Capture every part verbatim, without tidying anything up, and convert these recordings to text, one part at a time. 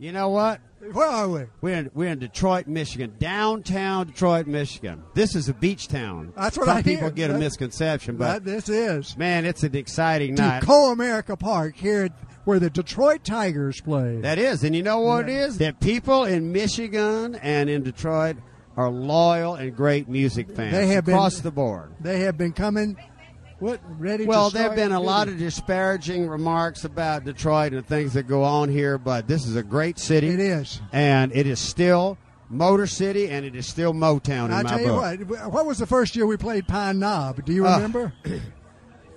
You know what? Where are we? We're in, we're in Detroit, Michigan, downtown Detroit, Michigan. This is a beach town. That's what Some I people hear. get That's, a misconception, but this is. Man, it's an exciting to night. Comerica Park here at where the Detroit Tigers play. That is, and you know what yeah. it is? That people in Michigan and in Detroit are loyal and great music fans they have across been, the board. They have been coming. What, ready well, there have been a lot of disparaging remarks about Detroit and things that go on here, but this is a great city. It is. And it is still Motor City, and it is still Motown in my book. I tell you what, what was the first year we played Pine Knob? Do you remember? Uh,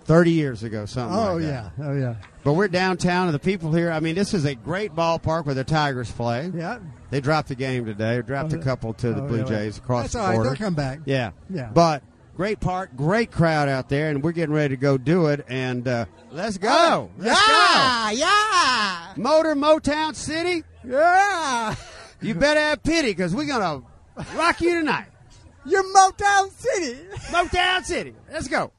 thirty years ago, something oh, like that. Oh, yeah. Oh, yeah. But we're downtown, and the people here, I mean, this is a great ballpark where the Tigers play. Yeah. They dropped the game today. They dropped oh, a couple to the oh, Blue really? Jays across That's the border. That's all right. They'll come back. Yeah. Yeah. But great park, great crowd out there, and we're getting ready to go do it. And uh, let's go. Let's yeah, go. Yeah. Motor Motown City. Yeah. You better have pity because we're going to rock you tonight. You're Motown City. Motown City. Let's go.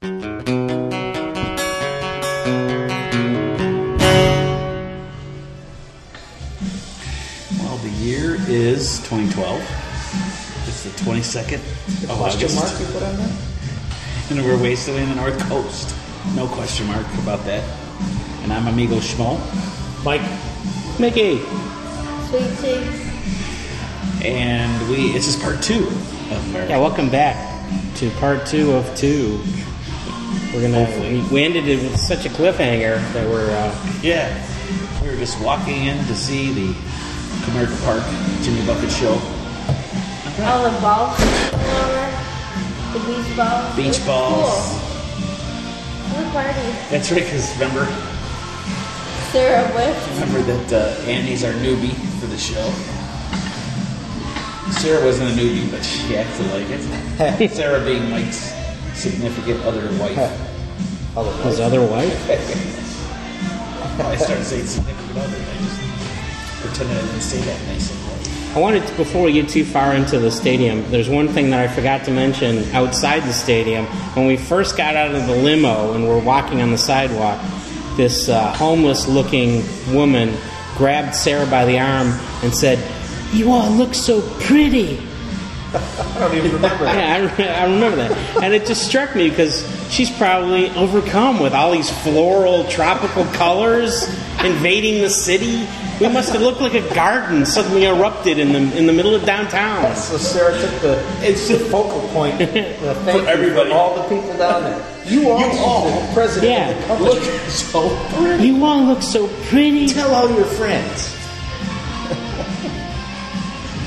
Well, the year is twenty twelve. It's the twenty-second of August. Question mark you put on that? And we're wasted in the North Coast. No question mark about that. And I'm Amigo Schmo. Mike. Mickey. Sweet Cheeks. And we, this is part two of our... Yeah, welcome back to part two of two. We're going to... We ended it with such a cliffhanger that we're... Uh, yeah. We were just walking in to see the Comerica Park Jimmy Buffett show. All the balls. The beach balls. Beach balls. Cool. We're partying. That's right, because remember... Sarah Whiff. Remember that uh, Annie's our newbie for the show. Sarah wasn't a newbie, but she acted like it. Sarah being Mike's significant other wife. Huh. His other wife? I started saying significant other, and I just pretended I didn't say that nicely. I wanted to, before we get too far into the stadium, there's one thing that I forgot to mention outside the stadium. When we first got out of the limo and we're walking on the sidewalk, this uh, homeless-looking woman grabbed Sarah by the arm and said, "You all look so pretty." I don't even remember that. Yeah, I, re- I remember that. And it just struck me because she's probably overcome with all these floral, tropical colors invading the city. We must have looked like a garden suddenly erupted in the in the middle of downtown. Yes, so Sarah took the it's the focal point the for everybody, for all the people down there. You all, you all the president yeah. of the company, look so pretty. You all look so pretty. Tell all your friends.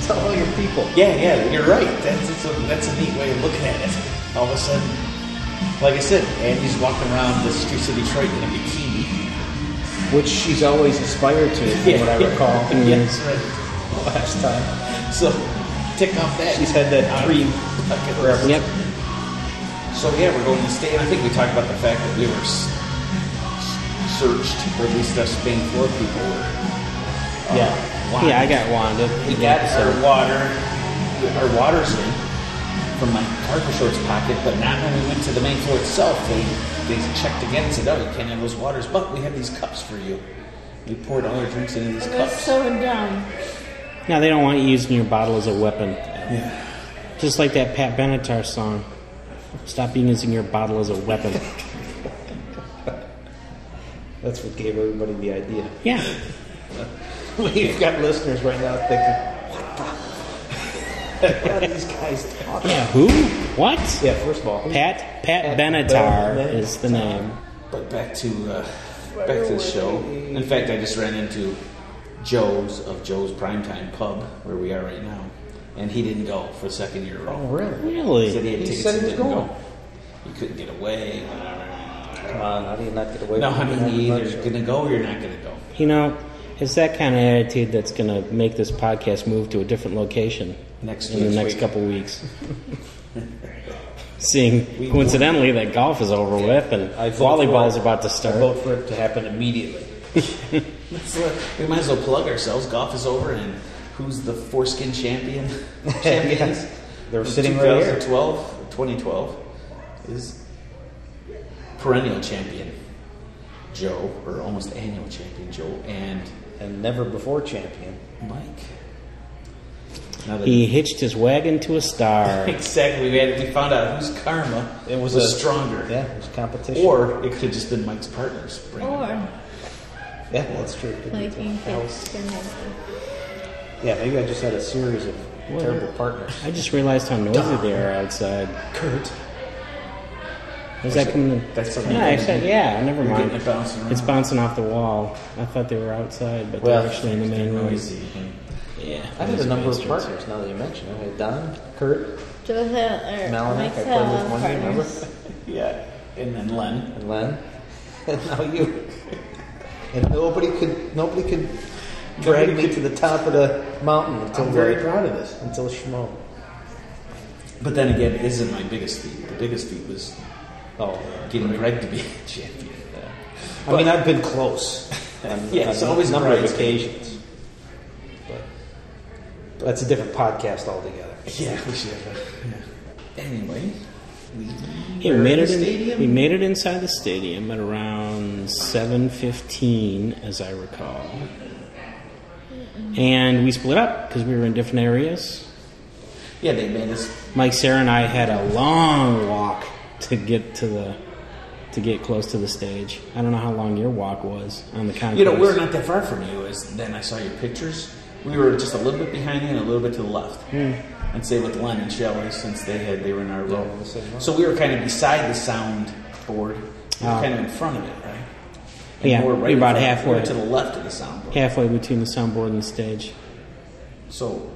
Tell all your people. Yeah, yeah, you're right. That's it's a, that's a neat way of looking at it. All of a sudden, like I said, Andy's walking around the streets of Detroit in a bikini. Which she's always aspired to, from yeah, what I recall. Yeah, yes, right. Last time. So, tick off that. She's had that dream forever. Yep. So, yeah, we're going to stay. And I think we talked about the fact that we were searched, or at least us being four people were. Uh, yeah. Wanded. Yeah, I got wanded. We got our water. Our water's in from my cargo shorts pocket, but not when we went to the main floor itself. They, they checked again and said, "Oh, you can't have those waters, but we have these cups for you." We poured all our drinks into these and cups. That's so dumb. Now they don't want you using your bottle as a weapon. Yeah. Just like that Pat Benatar song, "Stop using your bottle as a weapon." That's what gave everybody the idea. Yeah. We've got listeners right now thinking, "What the?" What are these guys talking? Yeah, who? What? Yeah, first of all, Pat Pat, Pat Benatar ben, is the name. But back to uh, back to the show. In fact, I just ran into Joe's of Joe's Primetime Pub, where we are right now, and he didn't go for a second year. Oh, really? Really? He said he had tickets and didn't go. He couldn't get away. Come on, how do you not get away? No, I mean, you either going to go or you're not going to go. You know, it's that kind of attitude that's going to make this podcast move to a different location. Next in the next week. couple weeks. Seeing, we coincidentally, that golf is over yeah. with and volleyball is about to start. I vote for it to happen immediately. So we might as well plug ourselves. Golf is over, and who's the foreskin champion? Champions? They're sitting right here. twenty twelve is perennial champion Joe, or almost annual champion Joe, and and never before champion, Mike. He hitched his wagon to a star. Exactly. We, had, we found out whose karma it was, was a, stronger. Yeah, it was competition. Or it could have just been Mike's partners. Or. Yeah, well, that's true. Like being fixed. Yeah, maybe I just had a series of well, terrible partners. I just realized how noisy Duh. They are outside. Kurt. Is that coming? That's yeah, actually, yeah. Never mind. It bouncing it's bouncing off the wall. I thought they were outside, but well, they're actually in the main room. Yeah, I had a number of partners. Now that you mention it, I had Don, Kurt, Joe Hill, Melanie. I played with one partners. Remember? Yeah, and then Len, and Len, and now you. And nobody could, nobody could drag nobody me could. to the top of the mountain until. I'm very proud of this. Until Schmo. But then again, it isn't my biggest feat. The biggest feat was. Oh, getting Greg to be a champion. Yeah. I but, mean, I've been close. On, yeah, it's always a number of occasions. But, but that's a different podcast altogether. Yeah, we should have yeah. Anyway, we he made it. In, we made it inside the stadium at around seven fifteen, as I recall. Mm-mm. And we split up because we were in different areas. Yeah, they made us. Mike, Sarah, and I had a long walk. To get to the, to get close to the stage. I don't know how long your walk was on the concourse. You know, we were not that far from you. As then I saw your pictures. We were just a little bit behind you and a little bit to the left. Hmm. I'd say with Len and Shelley, since they had they were in our yeah. row. So we were kind of beside the sound board. We were um, kind of in front of it, right? And yeah, we were right we were about halfway. We were to the left of the sound board. Halfway between the sound board and the stage. So.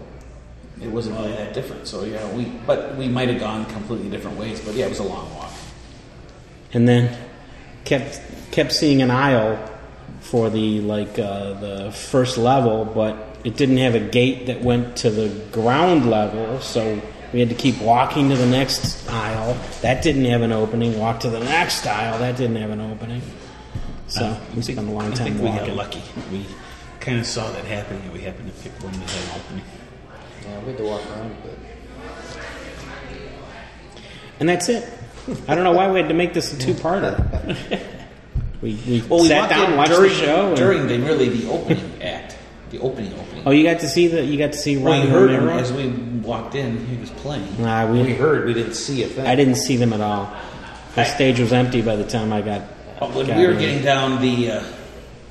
It wasn't really that different, so yeah. We but we might have gone completely different ways, but yeah, it was a long walk. And then kept kept seeing an aisle for the like uh, the first level, but it didn't have a gate that went to the ground level, so we had to keep walking to the next aisle. That didn't have an opening. Walked to the next aisle. That didn't have an opening. So uh, we spent a long time. I think walking. We got lucky. We kind of saw that happening, and we happened to pick one that had an opening. Yeah, we had to walk around a bit. And that's it. I don't know why we had to make this a two-parter. we we well, sat we down, watched during, the show during and, the really the opening act, the opening opening. Oh, you got to see the you got to see Roddy Romero. Well, as we walked in, he was playing. Nah, we, we heard. We didn't see a thing. I didn't see them at all. The I, stage was empty by the time I got. Oh, when got we were in. Getting down the, uh,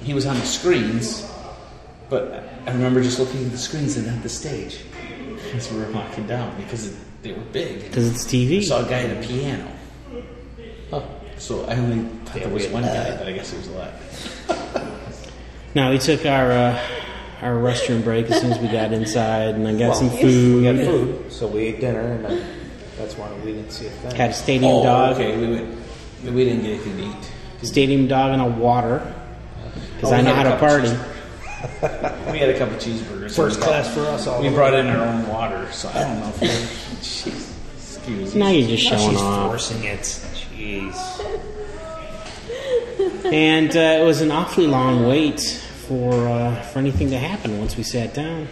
he was on the screens, but I remember just looking at the screens and at the stage. As we were walking down, because it, they were big. Because it's T V. I saw a guy at a piano. Huh. So I only thought yeah, there was one guy, but I guess there was a lot. Now, we took our uh, our restroom break as soon as we got inside, and I got well, some food. We got food, so we ate dinner, and I, that's why we didn't see a thing. Had a stadium oh, dog. Okay, we went. We didn't get anything to eat. Stadium dog and a water, because oh, I know how to party. We had a couple of cheeseburgers. First class for us all. We brought in our own water, so I don't know if we're... Excuse me. Now you're just showing off. She's forcing it. Jeez. And uh, it was an awfully long wait for uh, for anything to happen once we sat down.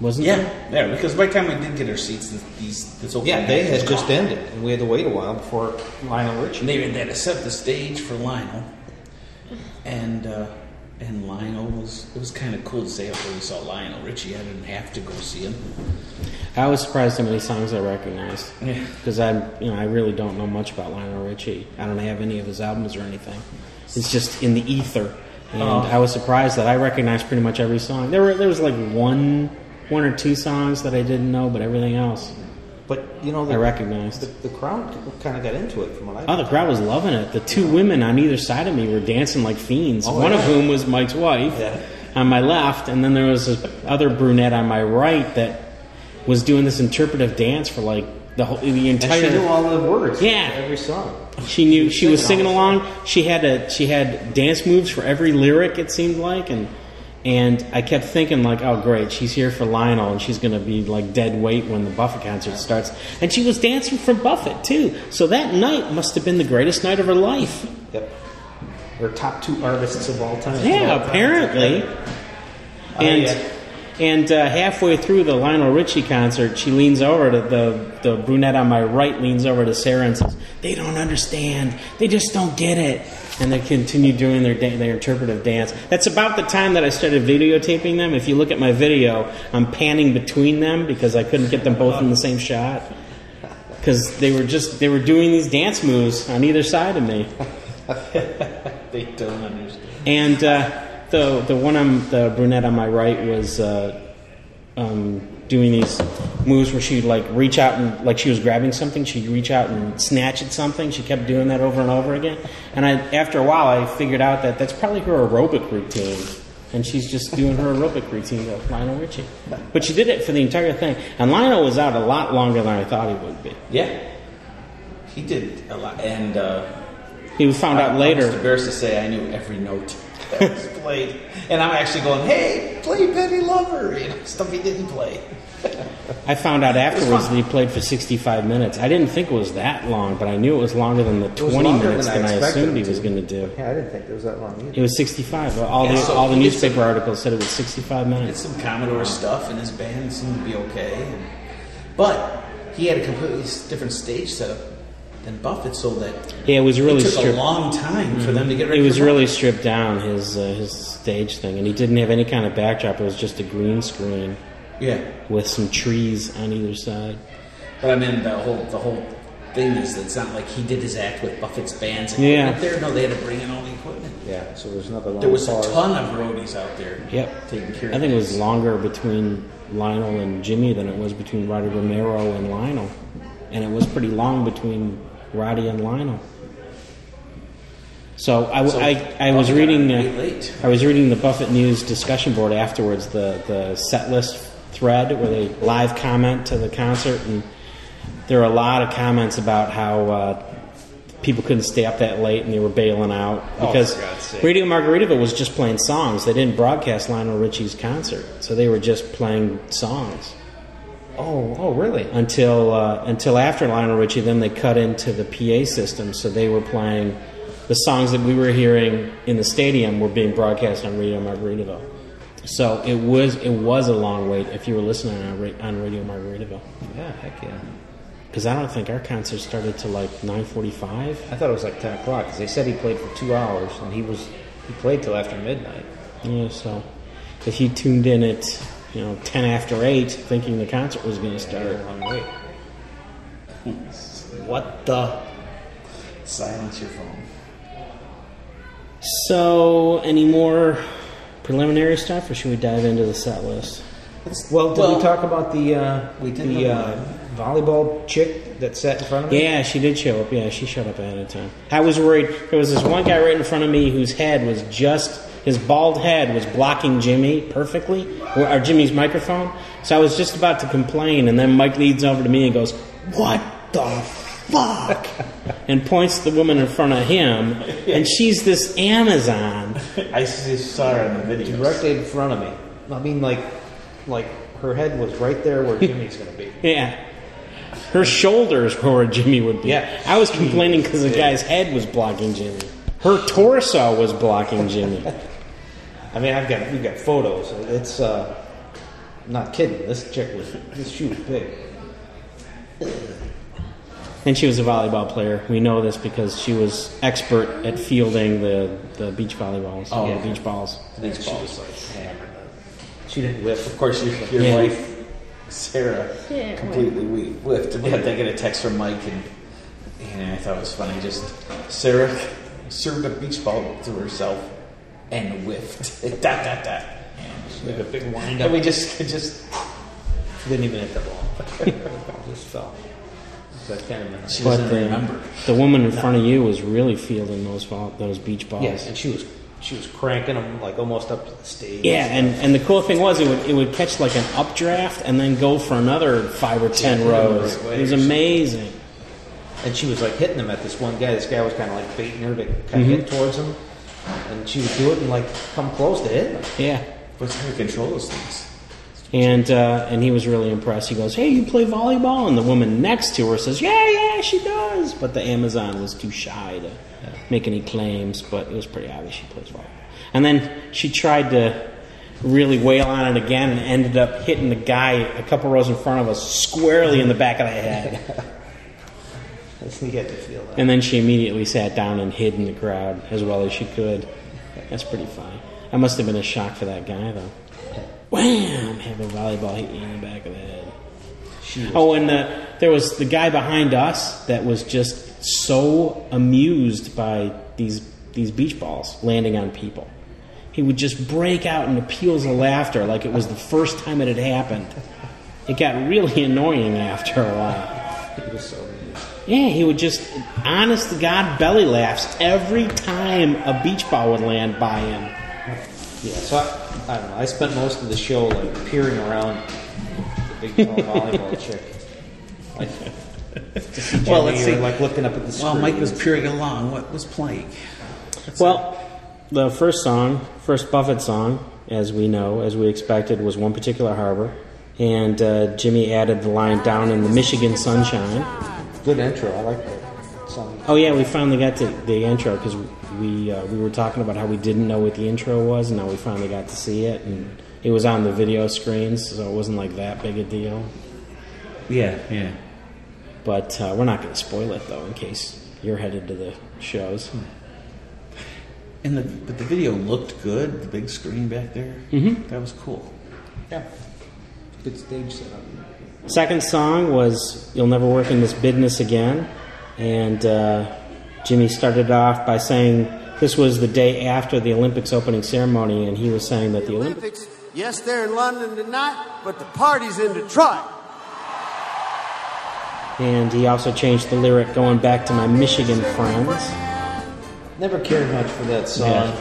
Wasn't yeah. it? Yeah, because by the time we did get our seats, these this opening yeah, they had just gone. Ended, and we had to wait a while before Lionel Richie. And they, they had to set the stage for Lionel, and... Uh, And Lionel was, it was kind of cool to say after we saw Lionel Richie, I didn't have to go see him. I was surprised how many songs I recognized. Yeah. Because I, you know, I really don't know much about Lionel Richie. I don't have any of his albums or anything. It's just in the ether. And oh. I was surprised that I recognized pretty much every song. There were there was like one one or two songs that I didn't know, but everything else. But, you know, the, I recognized. The, the crowd kind of got into it from what I Oh, the crowd was loving it. The two women on either side of me were dancing like fiends, oh, one yeah. of whom was Mike's wife yeah. on my left, and then there was this other brunette on my right that was doing this interpretive dance for, like, the whole the entire... And she knew all the words yeah. for every song. She knew. She was singing along. She had a, she had dance moves for every lyric, it seemed like, and... And I kept thinking, like, oh, great, she's here for Lionel, and she's going to be, like, dead weight when the Buffett concert starts. And she was dancing for Buffett, too. So that night must have been the greatest night of her life. Yep. Her top two artists of all time. Yeah, all apparently. Time. And uh, yeah. and uh, halfway through the Lionel Richie concert, she leans over to the, the brunette on my right leans over to Sarah and says, they don't understand. They just don't get it. And they continue doing their da- their interpretive dance. That's about the time that I started videotaping them. If you look at my video, I'm panning between them because I couldn't get them both in the same shot. Because they were just they were doing these dance moves on either side of me. They don't understand. And uh, the the one on the brunette on my right was uh, um, doing these moves where she'd like reach out and like she was grabbing something, she'd reach out and snatch at something. She kept doing that over and over again. And I, after a while, I figured out that that's probably her aerobic routine. And she's just doing her aerobic routine with Lionel Richie. But she did it for the entire thing. And Lionel was out a lot longer than I thought he would be. Yeah. He did a lot. And uh, he found out later. I'm embarrassed to say I knew every note that was played. And I'm actually going, hey, play Penny Lover. You know, stuff he didn't play. I found out afterwards that he played for sixty-five minutes. I didn't think it was that long, but I knew it was longer than the twenty minutes than I, I assumed he was going to do. Yeah, I didn't think it was that long either. It was sixty-five. All yeah, the so all the newspaper some, articles said it was sixty-five minutes. He did some Commodore stuff, and his band seemed to be okay. But he had a completely different stage setup than Buffett, so that yeah, it was really it took stripped. a long time mm-hmm. for them to get ready. It was really stripped down, his uh, his stage thing, and he didn't have any kind of backdrop. It was just a green screen. Yeah, with some trees on either side. But I mean, the whole the whole thing is that it's not like he did his act with Buffett's bands and yeah. up there. No, they had to bring in all the equipment. Yeah, so there's another. Long there was pause. a ton of roadies out there. Yep, taking care. I of think it was longer between Lionel and Jimmy than it was between Roddy Romero and Lionel, and it was pretty long between Roddy and Lionel. So I, so I, I was reading the, I was reading the Buffett News discussion board afterwards. The the set list thread where they live comment to the concert, and there were a lot of comments about how uh, people couldn't stay up that late and they were bailing out because oh, Radio Margaritaville was just playing songs. They didn't broadcast Lionel Richie's concert, so they were just playing songs. Oh, oh, really? Until uh, until after Lionel Richie, then they cut into the P A system, so they were playing the songs that we were hearing in the stadium were being broadcast on Radio Margaritaville. So it was it was a long wait if you were listening on, on Radio Margaritaville. Yeah, heck yeah. Because I don't think our concert started till like nine forty-five. I thought it was like ten o'clock because they said he played for two hours and he was he played till after midnight. Yeah, so if you tuned in at you know ten after eight thinking the concert was going to start, yeah, a long wait. What the? Silence your phone. So any more preliminary stuff, or should we dive into the set list? Well, did well, we talk about the uh, we did the uh, volleyball chick that sat in front of me? Yeah, she did show up. Yeah, she showed up ahead of time. I was worried. There was this one guy right in front of me whose head was just, his bald head was blocking Jimmy perfectly, or, or Jimmy's microphone. So I was just about to complain, and then Mike leads over to me and goes, "What the fuck?" and points to the woman in front of him, and she's this Amazon. I saw her in the video. Directly in front of me. I mean, like, like her head was right there where Jimmy's going to be. Yeah. Her shoulders were where Jimmy would be. Yeah. I was complaining because the guy's head was blocking Jimmy. Her torso was blocking Jimmy. I mean, I've got, we've got photos. It's, uh, I'm not kidding. This chick was, this shoe was big. And she was a volleyball player. We know this because she was expert at fielding the, the beach volleyballs. Oh, yeah. The beach balls. The beach she balls. Was like hammered. She didn't whiff. Of course, your, your yeah. wife, Sarah, yeah, completely we whiffed. We had to get a text from Mike, and, and I thought it was funny. Just Sarah served a beach ball to herself and whiffed. Dot, dot, dot. She had a big wind-up. And we just, just didn't even hit the ball. Just fell. But the, the woman in no. front of you was really fielding those ball, those beach balls. Yes, and she was she was cranking them like almost up to the stage. Yeah, and, and the cool thing was it would it would catch like an updraft and then go for another five or ten yeah, rows. Right it was amazing. And she was like hitting them at this one guy. This guy was kind of like baiting her to kind of mm-hmm. get towards him, and she would do it and like come close to hit him. Yeah, but how to control those things. And uh, and he was really impressed. He goes, "Hey, you play volleyball?" And the woman next to her says, "Yeah, yeah, she does." But the Amazon was too shy to make any claims, but it was pretty obvious she plays volleyball. And then she tried to really wail on it again and ended up hitting the guy a couple rows in front of us squarely in the back of the head. I think I did feel that. And then she immediately sat down and hid in the crowd as well as she could. That's pretty funny. I must have been a shock for that guy, though. Wham! Had a volleyball hit me in the back of the head. Oh, and the, there was the guy behind us that was just so amused by these these beach balls landing on people. He would just break out into peals of laughter like it was the first time it had happened. It got really annoying after a while. He was so amused. Yeah, he would just, honest to God, belly laughs every time a beach ball would land by him. Yeah, so I, I don't know. I spent most of the show like peering around big tall volleyball chick. Like, well, let's see. Like looking up at the screen. Well, Mike was peering along. What was playing? That's well, it. The first song, first Buffett song, as we know, as we expected, was One Particular Harbor, and uh, Jimmy added the line "Down in the Michigan Sunshine." Good intro. I like that song. Oh yeah, we finally got to the intro because we uh, we were talking about how we didn't know what the intro was, and now we finally got to see it. And it was on the video screens, so it wasn't like that big a deal. Yeah, yeah. But uh, we're not going to spoil it, though, in case you're headed to the shows. And the but the video looked good, the big screen back there. Mm-hmm. That was cool. Yeah. Good stage setup. Second song was You'll Never Work in This Business Again. And uh, Jimmy started off by saying this was the day after the Olympics opening ceremony, and he was saying that the, the Olympics... Olympics Yes, they're in London tonight, but the party's in Detroit. And he also changed the lyric, going back to my Michigan friends. Never cared much for that song.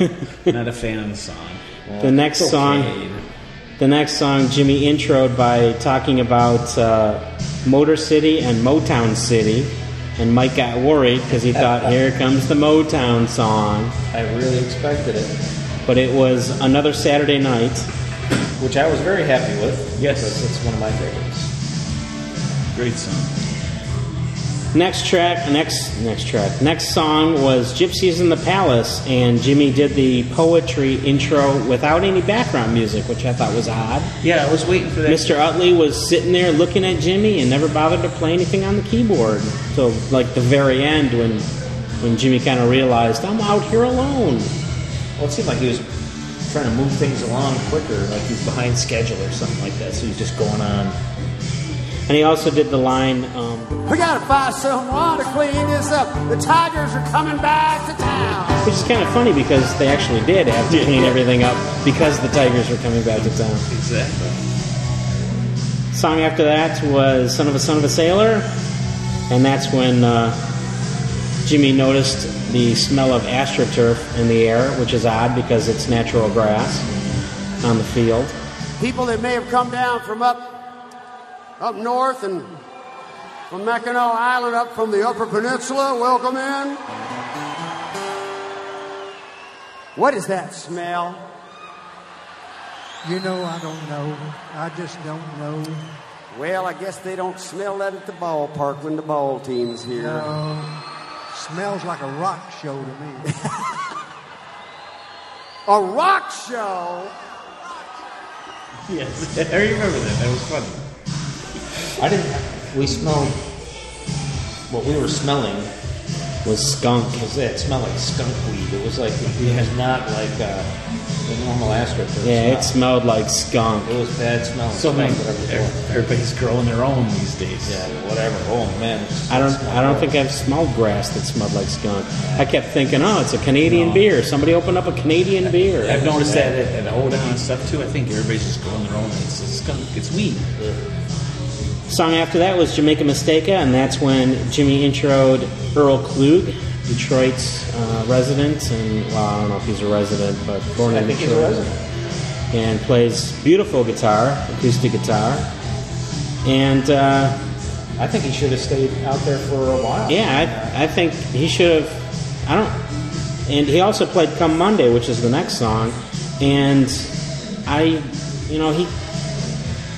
Yeah. Not a fan of the song. Well, the next okay. song, the next song, Jimmy introed by talking about uh, Motor City and Motown City. And Mike got worried because he thought, here comes the Motown song. I really expected it. But it was Another Saturday Night, which I was very happy with. Yes. It's one of my favorites. Great song. Next track, next next track, next song was Gypsies in the Palace, and Jimmy did the poetry intro without any background music, which I thought was odd. Yeah, I was waiting for that. Mister Utley was sitting there looking at Jimmy and never bothered to play anything on the keyboard. So, like the very end, when when Jimmy kind of realized, I'm out here alone. Well, it seemed like he was trying to move things along quicker, like he was behind schedule or something like that, so he was just going on. And he also did the line, um, we gotta buy some water, clean this up, the Tigers are coming back to town. Which is kind of funny because they actually did have to clean everything up because the Tigers were coming back to town. Exactly. Song after that was Son of a Son of a Sailor, and that's when uh, Jimmy noticed the smell of astroturf in the air, which is odd because it's natural grass on the field. People that may have come down from up up north and from Mackinac Island, up from the Upper Peninsula, welcome in. What is that smell? You know, I don't know. I just don't know. Well, I guess they don't smell that at the ballpark when the ball team's here. No. Smells like a rock show to me. A rock show? Yes, I remember that. That was funny. I didn't. We smelled. What we were smelling was skunk. Was it? It smelled like skunk weed. It was like it was not like uh, the normal astroturf. Yeah, smell. It smelled like skunk. It was bad smelling. So many. Everybody's growing their own these days. Yeah, whatever. Oh man. I don't. I don't think I've smelled grass that smelled like skunk. I kept thinking, oh, it's a Canadian no. beer. Somebody opened up a Canadian beer. I've noticed that at Oda and stuff too. I think everybody's just growing their own. It's skunk. It's weed. Yeah. Song after that was Jamaica Mistake, and that's when Jimmy introed Earl Klug, Detroit's uh, resident, and well, I don't know if he's a resident, but born in Detroit. I think he's a resident. And plays beautiful guitar, acoustic guitar. And uh, I think he should have stayed out there for a while. Yeah, I, I think he should have. I don't. And he also played Come Monday, which is the next song. And I, you know, he.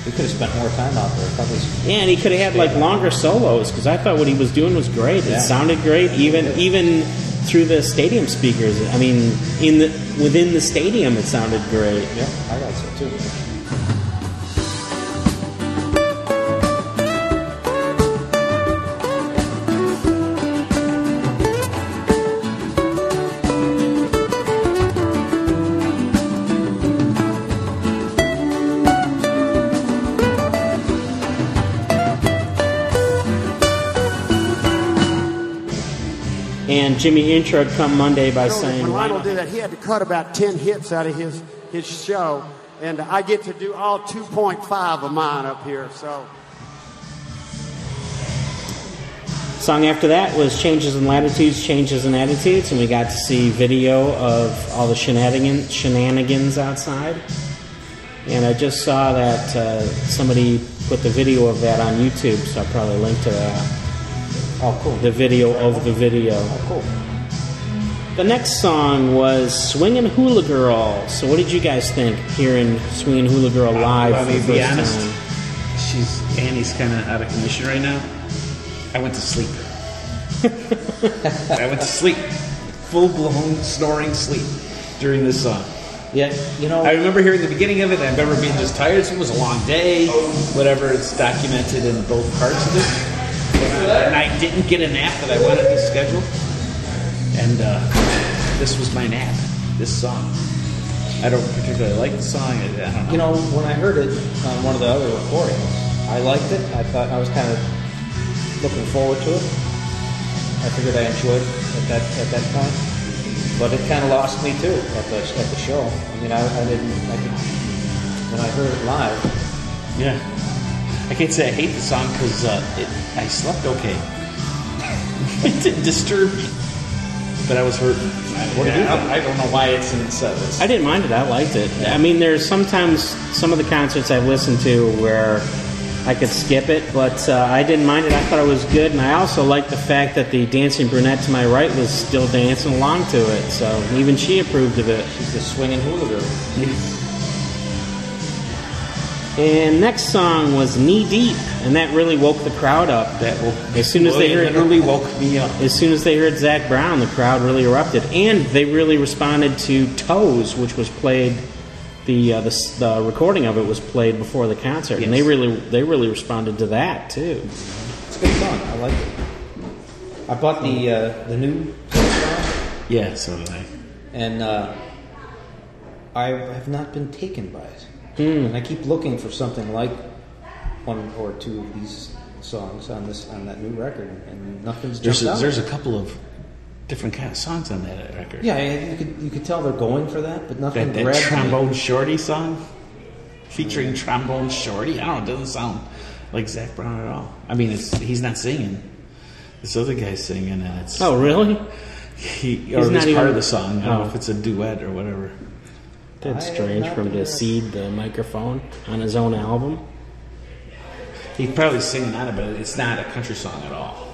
We could have spent more time out there. Probably. Yeah, and he could have had like longer solos because I thought what he was doing was great. Yeah. It sounded great, even even through the stadium speakers. I mean, in the within the stadium, it sounded great. Yeah, I got so too. And Jimmy introed come Monday by so saying... When Lionel did that, he had to cut about ten hits out of his, his show. And I get to do all two point five of mine up here, so... Song after that was Changes in Latitudes, Changes in Attitudes, and we got to see video of all the shenanigans, shenanigans outside. And I just saw that uh, somebody put the video of that on YouTube, so I'll probably link to that. Oh, cool. The video of the video. Oh, cool. The next song was Swingin' Hula Girl. So what did you guys think hearing Swingin' Hula Girl live uh, for the first be honest, time? She's, Annie's kind of out of commission right now. I went to sleep. I went to sleep. Full-blown snoring sleep during this song. Yeah, you know... I remember hearing the beginning of it, and I remember being just tired. So it was a long day, whatever. It's documented in both parts of it. And I didn't get a nap that I wanted to schedule. And uh, this was my nap, this song. I don't particularly like the song. I don't know. You know, when I heard it on one of the other recordings, I liked it. I thought I was kind of... looking forward to it. I figured I enjoyed it at that at that time, but it kind of lost me too at the at the show. I mean, I, I didn't. I could, when I heard it live, yeah, I can't say I hate the song because uh, I slept okay. It didn't disturb me, but I was hurting. What yeah, do you I, I don't know why it's in service. I didn't mind it. I liked it. Yeah. I mean, there's sometimes some of the concerts I've listened to where I could skip it, but uh, I didn't mind it. I thought it was good, and I also liked the fact that the dancing brunette to my right was still dancing along to it, so even she approved of it. She's the swinging hula girl. Mm-hmm. And next song was Knee Deep, and that really woke the crowd up. That woke, as soon as they heard, really woke me up. As soon as they heard Zach Brown, the crowd really erupted, and they really responded to Toes, which was played... The, uh, the the recording of it was played before the concert, yes. And they really they really responded to that too. It's a good song. I like it. I bought the uh, the new song. Yeah, so did I. And uh, I have not been taken by it. Mm. And I keep looking for something like one or two of these songs on this on that new record, and nothing's just out. There's a couple of different kind of songs on that record. Yeah, you could you could tell they're going for that, but nothing that, that grabbed Trombone me. Shorty song, featuring Trombone Shorty. I don't know, it doesn't sound like Zach Brown at all. I mean, it's, he's not singing. This other guy's singing, and it's oh really? He he's or not it's even, part of the song. I don't oh. know if it's a duet or whatever. That's strange for him to cede the microphone on his own album. He's probably singing on it, but it's not a country song at all.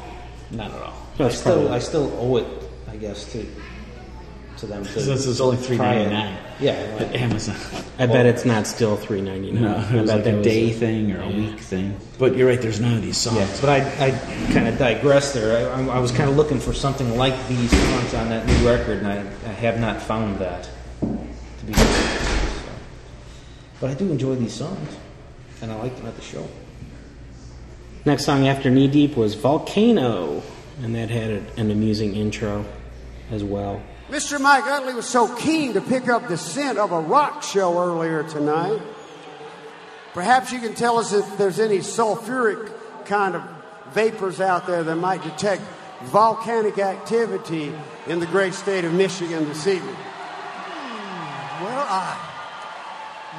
Not at all. No, I still I still owe it. I guess to to them. To so this is only three ninety nine. Yeah, like, at Amazon. I bet it's not still three ninety nine. No, it was I bet like a day was, thing or a yeah. week thing. But you're right. There's none of these songs. Yeah, but I I kind of digressed there. I, I was kind of looking for something like these songs on that new record, and I, I have not found that. To be honest. So. But I do enjoy these songs, and I like them at the show. Next song after Knee Deep was Volcano, and that had a, an amusing intro as well. Mister Mike Utley was so keen to pick up the scent of a rock show earlier tonight. Perhaps you can tell us if there's any sulfuric kind of vapors out there that might detect volcanic activity in the great state of Michigan this evening. Mm, well, I...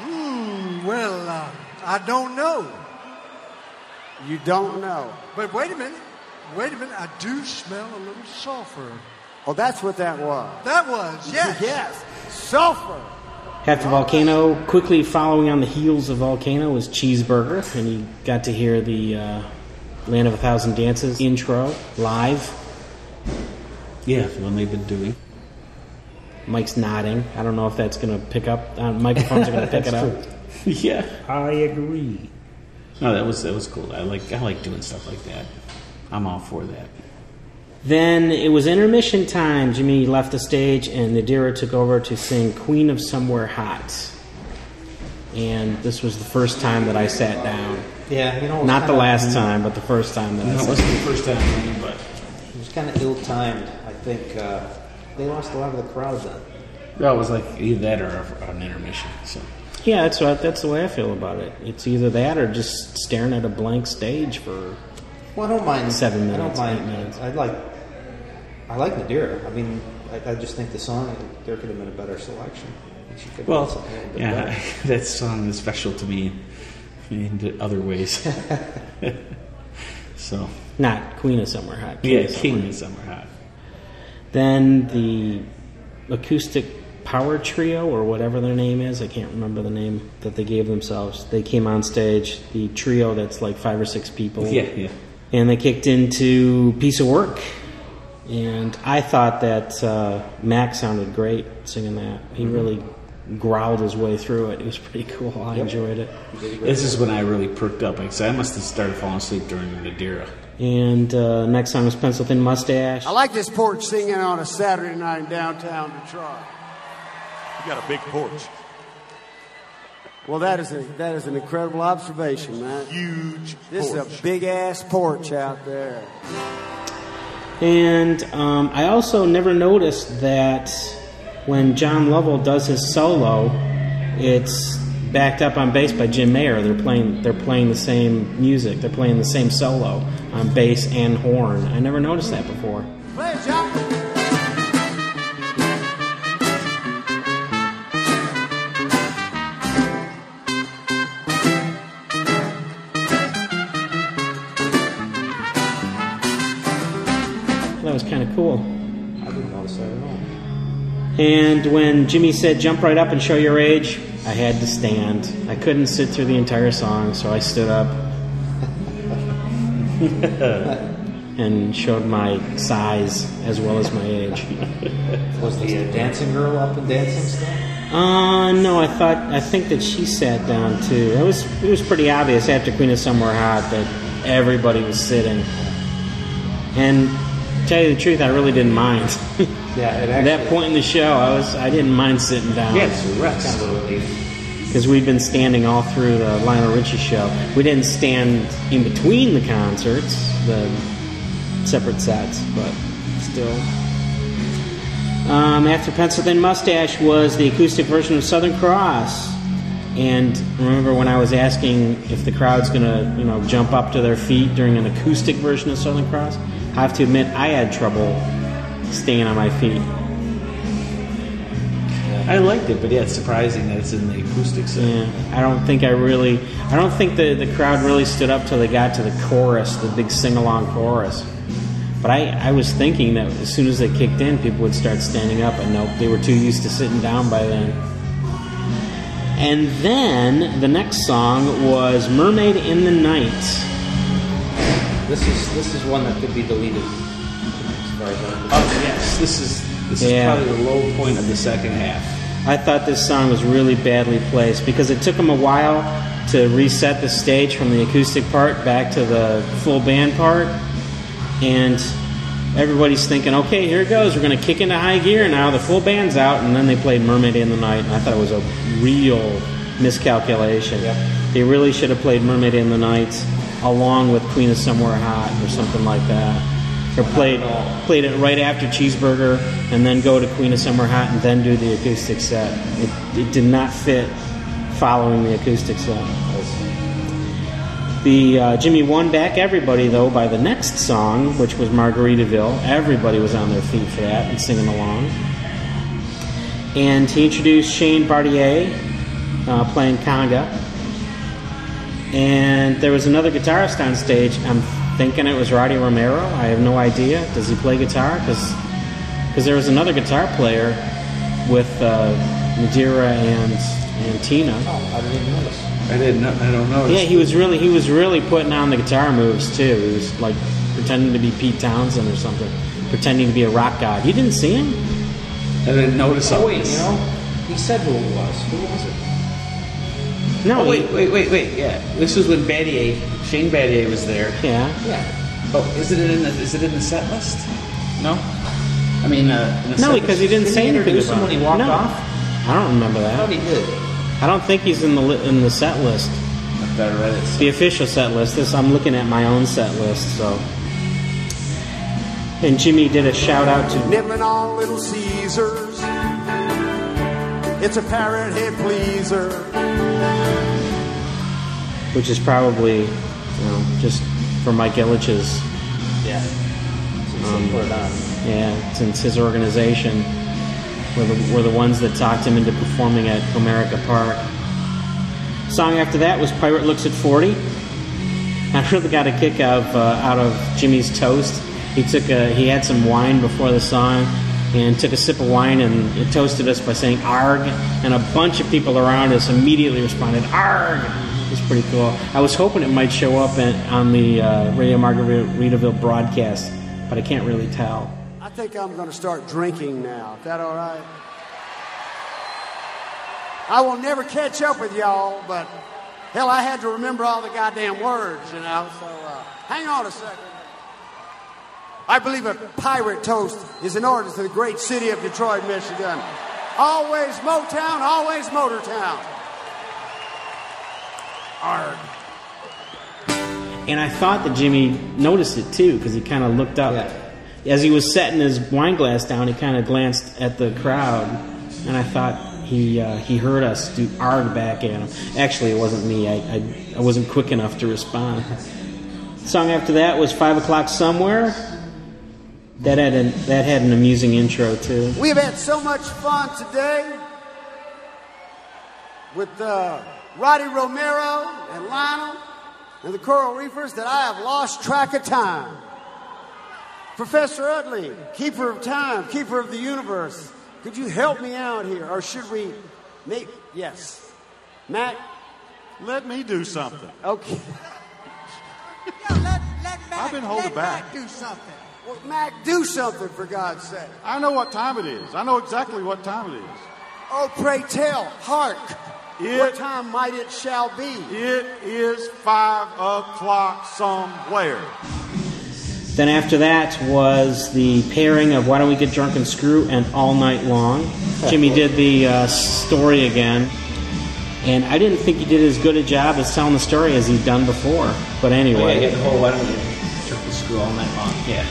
Mm, well, uh, I don't know. You don't know. But wait a minute. Wait a minute. I do smell a little sulfur. Oh, that's what that was. That was, yes. Yes. Sulfur. After Volcano, quickly following on the heels of Volcano was Cheeseburger, and you got to hear the uh, Land of a Thousand Dances intro live. Yeah, that's the one they've been doing. Mike's nodding. I don't know if that's going to pick up. Uh, microphones are going to pick it up. True. Yeah, I agree. No, that was that was cool. I like I like doing stuff like that. I'm all for that. Then it was intermission time. Jimmy left the stage, and Nadira took over to sing Queen of Somewhere Hot. And this was the first time that I sat down. Yeah, you know, not the last time, but the first time that I sat down. No, it wasn't the first time, but it was kind of ill-timed. I think uh, they lost a lot of the crowd then. No, it was like either that or an intermission. So. Yeah, that's what, that's the way I feel about it. It's either that or just staring at a blank stage for. Well, I don't mind seven minutes. I don't mind. I like I like Nadira. I mean, I, I just think the song, there could have been a better selection. Well, yeah, better. That song is special to me in other ways. So not Queen of Summer Hot. King yeah, of Summer. King of Summer Hot. Then the acoustic power trio or whatever their name is, I can't remember the name that they gave themselves. They came on stage, the trio that's like five or six people. Yeah, yeah. And they kicked into Piece of Work. And I thought that uh, Mac sounded great singing that. He mm-hmm. really growled his way through it. It was pretty cool. I yep. enjoyed it. This is when I really perked up. Like, so I must have started falling asleep during Nadira. And uh, next song was Pencil Thin Mustache. I like this porch singing on a Saturday night in downtown Detroit. You got a big porch. Well, that is a, that is an incredible observation, man. Huge This porch. Is a big-ass porch out there. And um, I also never noticed that when John Lovell does his solo, it's backed up on bass by Jim Mayer. They're playing they're playing the same music. They're playing the same solo on bass and horn. I never noticed that before. Play it, John. That was kind of cool. I didn't notice that at all. And when Jimmy said, "Jump right up and show your age," I had to stand. I couldn't sit through the entire song, so I stood up and showed my size as well as my age. Was the uh, dancing girl up and dancing stuff? Uh, no, I thought I think that she sat down too. It was it was pretty obvious after Queen of Summer Hot that everybody was sitting. And to tell you the truth, I really didn't mind. Yeah, it actually, at that point in the show, I was—I didn't mind sitting down. Yes, that's kind of a relief. Because we'd been standing all through the Lionel Richie show. We didn't stand in between the concerts, the separate sets, but still. Um, after Pencil Thin Mustache was the acoustic version of Southern Cross. And remember when I was asking if the crowd's going to, you know, jump up to their feet during an acoustic version of Southern Cross? I have to admit, I had trouble staying on my feet. I liked it, but yeah, it's surprising that it's in the acoustic set. Yeah, I don't think I really, I don't think the, the crowd really stood up till they got to the chorus, the big sing-along chorus. But I, I was thinking that as soon as they kicked in, people would start standing up, and nope, they were too used to sitting down by then. And then the next song was Mermaid in the Night. This is this is one that could be deleted. Oh yes, this is this yeah. is probably the low point of the second half. I thought this song was really badly placed because it took them a while to reset the stage from the acoustic part back to the full band part, and everybody's thinking, okay, here it goes. We're going to kick into high gear now. The full band's out, and then they played Mermaid in the Night, and I thought it was a real miscalculation. Yep. They really should have played Mermaid in the Night along with Queen of Somewhere Hot or something like that. Or played played it right after Cheeseburger and then go to Queen of Somewhere Hot and then do the acoustic set. It, it did not fit following the acoustic set. The uh, Jimmy won back everybody, though, by the next song, which was Margaritaville. Everybody was on their feet for that and singing along. And he introduced Shane Bardier uh, playing conga. And there was another guitarist on stage. I'm thinking it was Roddy Romero. I have no idea. Does he play guitar? Because there was another guitar player with uh, Nadira and, and Tina. Oh, I didn't even notice. I didn't. I don't notice. Yeah, he was really he was really putting on the guitar moves too. He was like pretending to be Pete Townsend or something, pretending to be a rock god. You didn't see him? I didn't notice. Oh wait, you know, he said who it was. Who was it? No, oh, wait, wait, wait, wait, yeah. This was when Bardier, Shane Bardier was there. Yeah. Yeah. Oh, is it in the, is it in the set list? No? I mean, uh... In the no, set because list. He didn't, didn't say he anything about him when he walked no. off? I don't remember that. I thought he did. I don't think he's in the li- in the set list. I've got to read it. So. The official set list. This I'm looking at my own set list, so... And Jimmy did a shout-out to... Nibbling on Little Caesars. It's a parrot hit pleaser. Which is probably, you know, just for Mike Illich's. Yeah. Um, Yeah, since his organization were the, were the ones that talked him into performing at Comerica Park. Song after that was Pirate Looks at forty. I really got a kick out of, uh, out of Jimmy's toast. He took a, he had some wine before the song and took a sip of wine and toasted us by saying "arg," and a bunch of people around us immediately responded "arg." It was pretty cool. I was hoping it might show up in, on the uh, Radio Margaritaville broadcast, but I can't really tell. I think I'm going to start drinking now. Is that all right? I will never catch up with y'all, but hell, I had to remember all the goddamn words, you know, so uh, hang on a second. I believe a pirate toast is an order to the great city of Detroit, Michigan. Always Motown, always Motortown. Arg. And I thought that Jimmy noticed it, too, because he kind of looked up. Yeah. As he was setting his wine glass down, he kind of glanced at the crowd, and I thought... He uh, he heard us do arg back at him. Actually, it wasn't me. I, I, I wasn't quick enough to respond. The song after that was Five O'Clock Somewhere. That had, an, that had an amusing intro, too. We've had so much fun today with uh, Roddy Romero and Lionel and the Coral Reefers that I have lost track of time. Professor Utley, keeper of time, keeper of the universe. Could you help me out here, or should we make... Yes. Matt? Let me do something. Okay. Yo, let, let Mac, I've been holding let back. Mac do something. Well, Mac, do something, for God's sake. I know what time it is. I know exactly what time it is. Oh, pray tell, hark. It, what time might it shall be? It is five o'clock somewhere. Then after that was the pairing of Why Don't We Get Drunk and Screw and All Night Long. Jimmy did the uh, story again. And I didn't think he did as good a job as telling the story as he'd done before. But anyway. Yeah, I get the whole Why Don't We Get Drunk and Screw All Night Long. Yeah.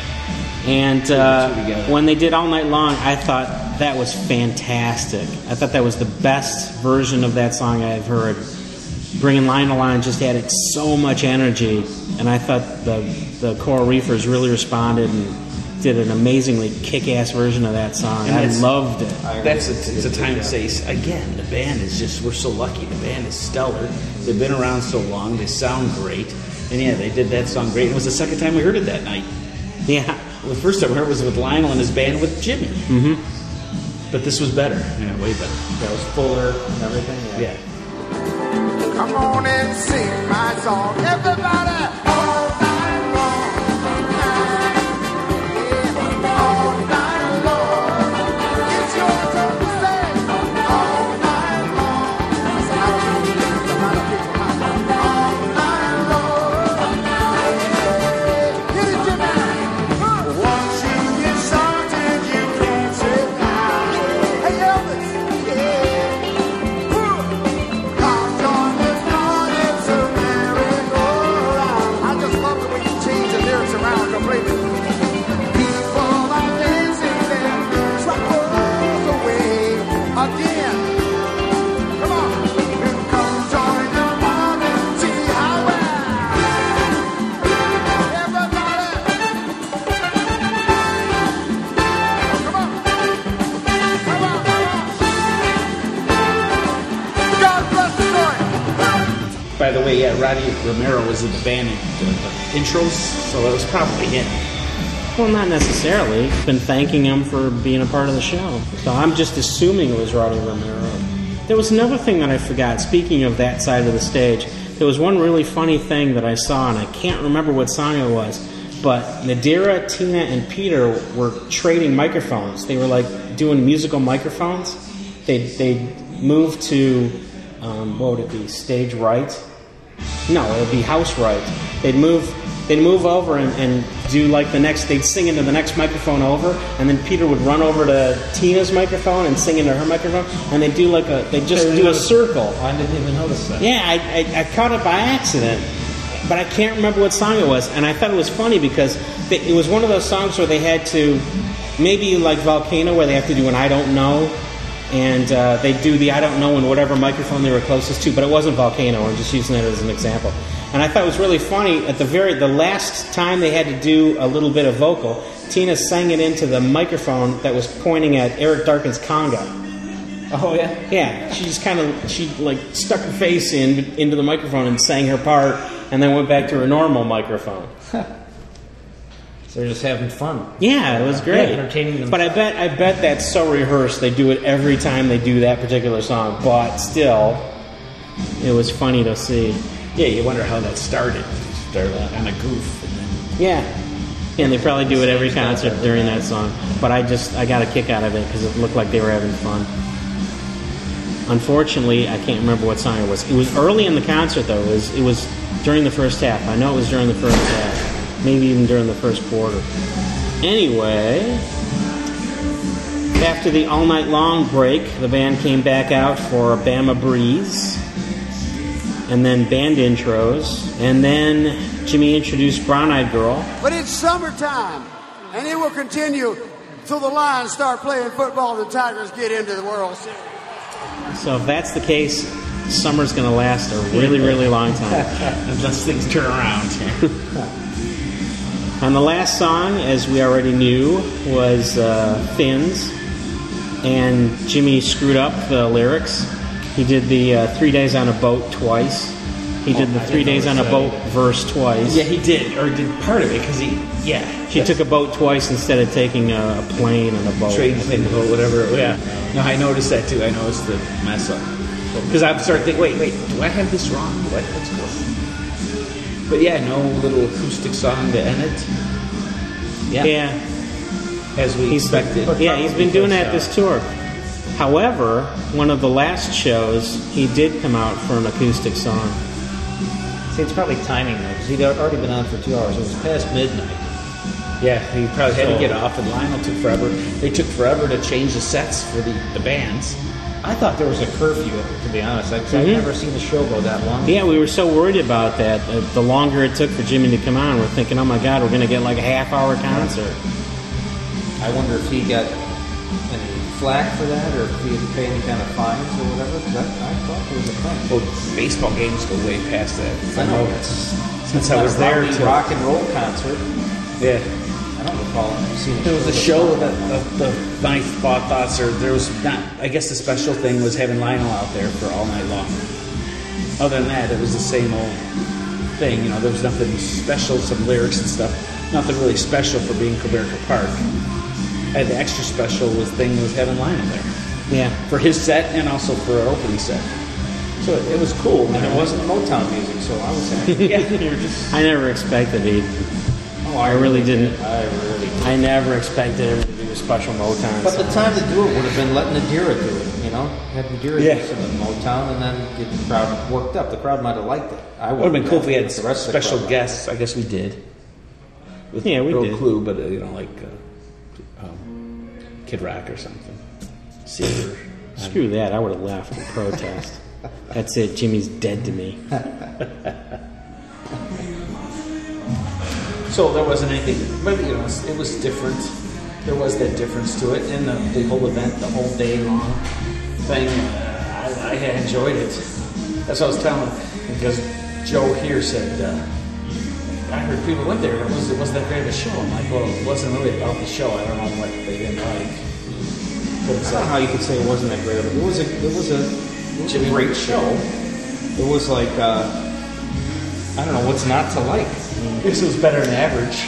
And uh, when they did All Night Long, I thought that was fantastic. I thought that was the best version of that song I've heard. Bringing Lionel on just added so much energy. And I thought the the Coral Reefers really responded and did an amazingly kick-ass version of that song. I loved it. That's a, it's a time to say, again, the band is just, we're so lucky. The band is stellar. They've been around so long. They sound great. And, yeah, they did that song great. It was the second time we heard it that night. Yeah. Well, the first time we heard it was with Lionel and his band with Jimmy. Mm-hmm. But this was better. Yeah, way better. That was fuller and everything. Yeah. yeah. Come on and sing my song, everybody, all night long, yeah, all night long, it's your turn to sing, all night long, all night long, yeah, it is Jimmy. Once you get started, you can't sit down, hey Elvis, yeah. By the way, yeah, Roddy Romero was in the band doing the intros, so that was probably him. Well, not necessarily. I've been thanking him for being a part of the show. So I'm just assuming it was Roddy Romero. There was another thing that I forgot. Speaking of that side of the stage, there was one really funny thing that I saw, and I can't remember what song it was, but Nadira, Tina, and Peter were trading microphones. They were, like, doing musical microphones. They, they moved to, um, what would it be, stage right? No, it would be house right. They'd move, they'd move over and, and do like the next. They'd sing into the next microphone over, and then Peter would run over to Tina's microphone and sing into her microphone, and they do like a. They just so do a circle. I didn't even notice that. Yeah, I, I, I caught it by accident, but I can't remember what song it was, and I thought it was funny because they, it was one of those songs where they had to, maybe like Volcano, where they have to do an I don't know. And uh, they do the I don't know in whatever microphone they were closest to, but it wasn't Volcano. I'm just using that as an example. And I thought it was really funny, at the very the last time they had to do a little bit of vocal, Tina sang it into the microphone that was pointing at Eric Darkin's conga. Oh, yeah? Yeah. She just kind of, she like stuck her face in into the microphone and sang her part, and then went back to her normal microphone. So they're just having fun. Yeah, it was great. Yeah, entertaining them. But I bet, I bet that's so rehearsed. They do it every time they do that particular song. But still, it was funny to see. Yeah, you wonder how that started. Started on a goof. And then yeah. And they probably do it every concert during that song. But I just, I got a kick out of it because it looked like they were having fun. Unfortunately, I can't remember what song it was. It was early in the concert, though. It was, it was during the first half. I know it was during the first half. Maybe even during the first quarter. Anyway, after the all-night long break, the band came back out for Bama Breeze. And then band intros, and then Jimmy introduced Brown Eyed Girl. But it's summertime, and it will continue till the Lions start playing football and the Tigers get into the World Series. So if that's the case, summer's going to last a really, really long time. Unless things turn around. And the last song, as we already knew, was uh, Fins, and Jimmy screwed up the lyrics. He did the uh, three days on a boat twice. He did oh, the three days on a boat uh, verse twice. Yeah, he did, or did part of it, because he, yeah. He took a boat twice instead of taking a, a plane and a boat. Train, plane, boat, whatever it was. Yeah. No, I noticed that, too. I noticed the mess up. Because I'm starting to think, wait, wait, do I have this wrong? What? What's going on? But, yeah, no little acoustic song to end it. Yeah. Yeah. As we he's expected. Been, yeah, he's been doing that uh, this tour. However, one of the last shows, he did come out for an acoustic song. See, it's probably timing, though, because he'd already been on for two hours. It was past midnight. Yeah, he probably so, had to get off, and Lionel took forever. They took forever to change the sets for the, the bands. I thought there was a curfew, to be honest. I've mm-hmm. never seen the show go that long. Yeah, we were so worried about that. The longer it took for Jimmy to come on, we're thinking, oh, my God, we're going to get like a half-hour concert. I wonder if he got any flack for that, or if he had to pay any kind of fines or whatever, because I, I thought there was a fine. Well, baseball games go way past that. I know. It's, since it's I was there to rock and roll concert. Yeah. I don't recall seeing it. There was a show of the My Thought Thoughts, or there was not, I guess the special thing was having Lionel out there for all night long. Other than that, it was the same old thing, you know, there was nothing special, some lyrics and stuff, nothing really special for being Comerica Park. And the extra special was thing was having Lionel there. Yeah. For his set and also for our opening set. So it, it was cool. And it wasn't Motown music, so I was happy. Yeah, you're just... I never expected it. Oh, I, I really, really didn't. Did. I really didn't. I never expected him to do a special Motown. But the time to do it would have been letting Nadira do it, you know? Had Nadira yeah. do some of the Motown and then get the crowd worked up. The crowd might have liked it. I would have been cool if we had the rest special of guests. I guess we did. With yeah, we Earl did. Earl Klug, but, uh, you know, like... Uh, Kid Rock or something. Caesar. Screw that. I would have laughed in protest. That's it. Jimmy's dead to me. So there wasn't anything, but you know, it was different. There was that difference to it, and the, the whole event, the whole day long thing, I, I enjoyed it. That's what I was telling him, because Joe here said, uh, I heard people went there, and it wasn't, it wasn't that great of a show. I'm like, well, it wasn't really about the show. I don't know what they didn't like. But it's I don't like, know how you could say it wasn't that great of a show. It was a, it was a, it was a great show. It was like, uh, I don't know what's not to like. Mm. This was better than average.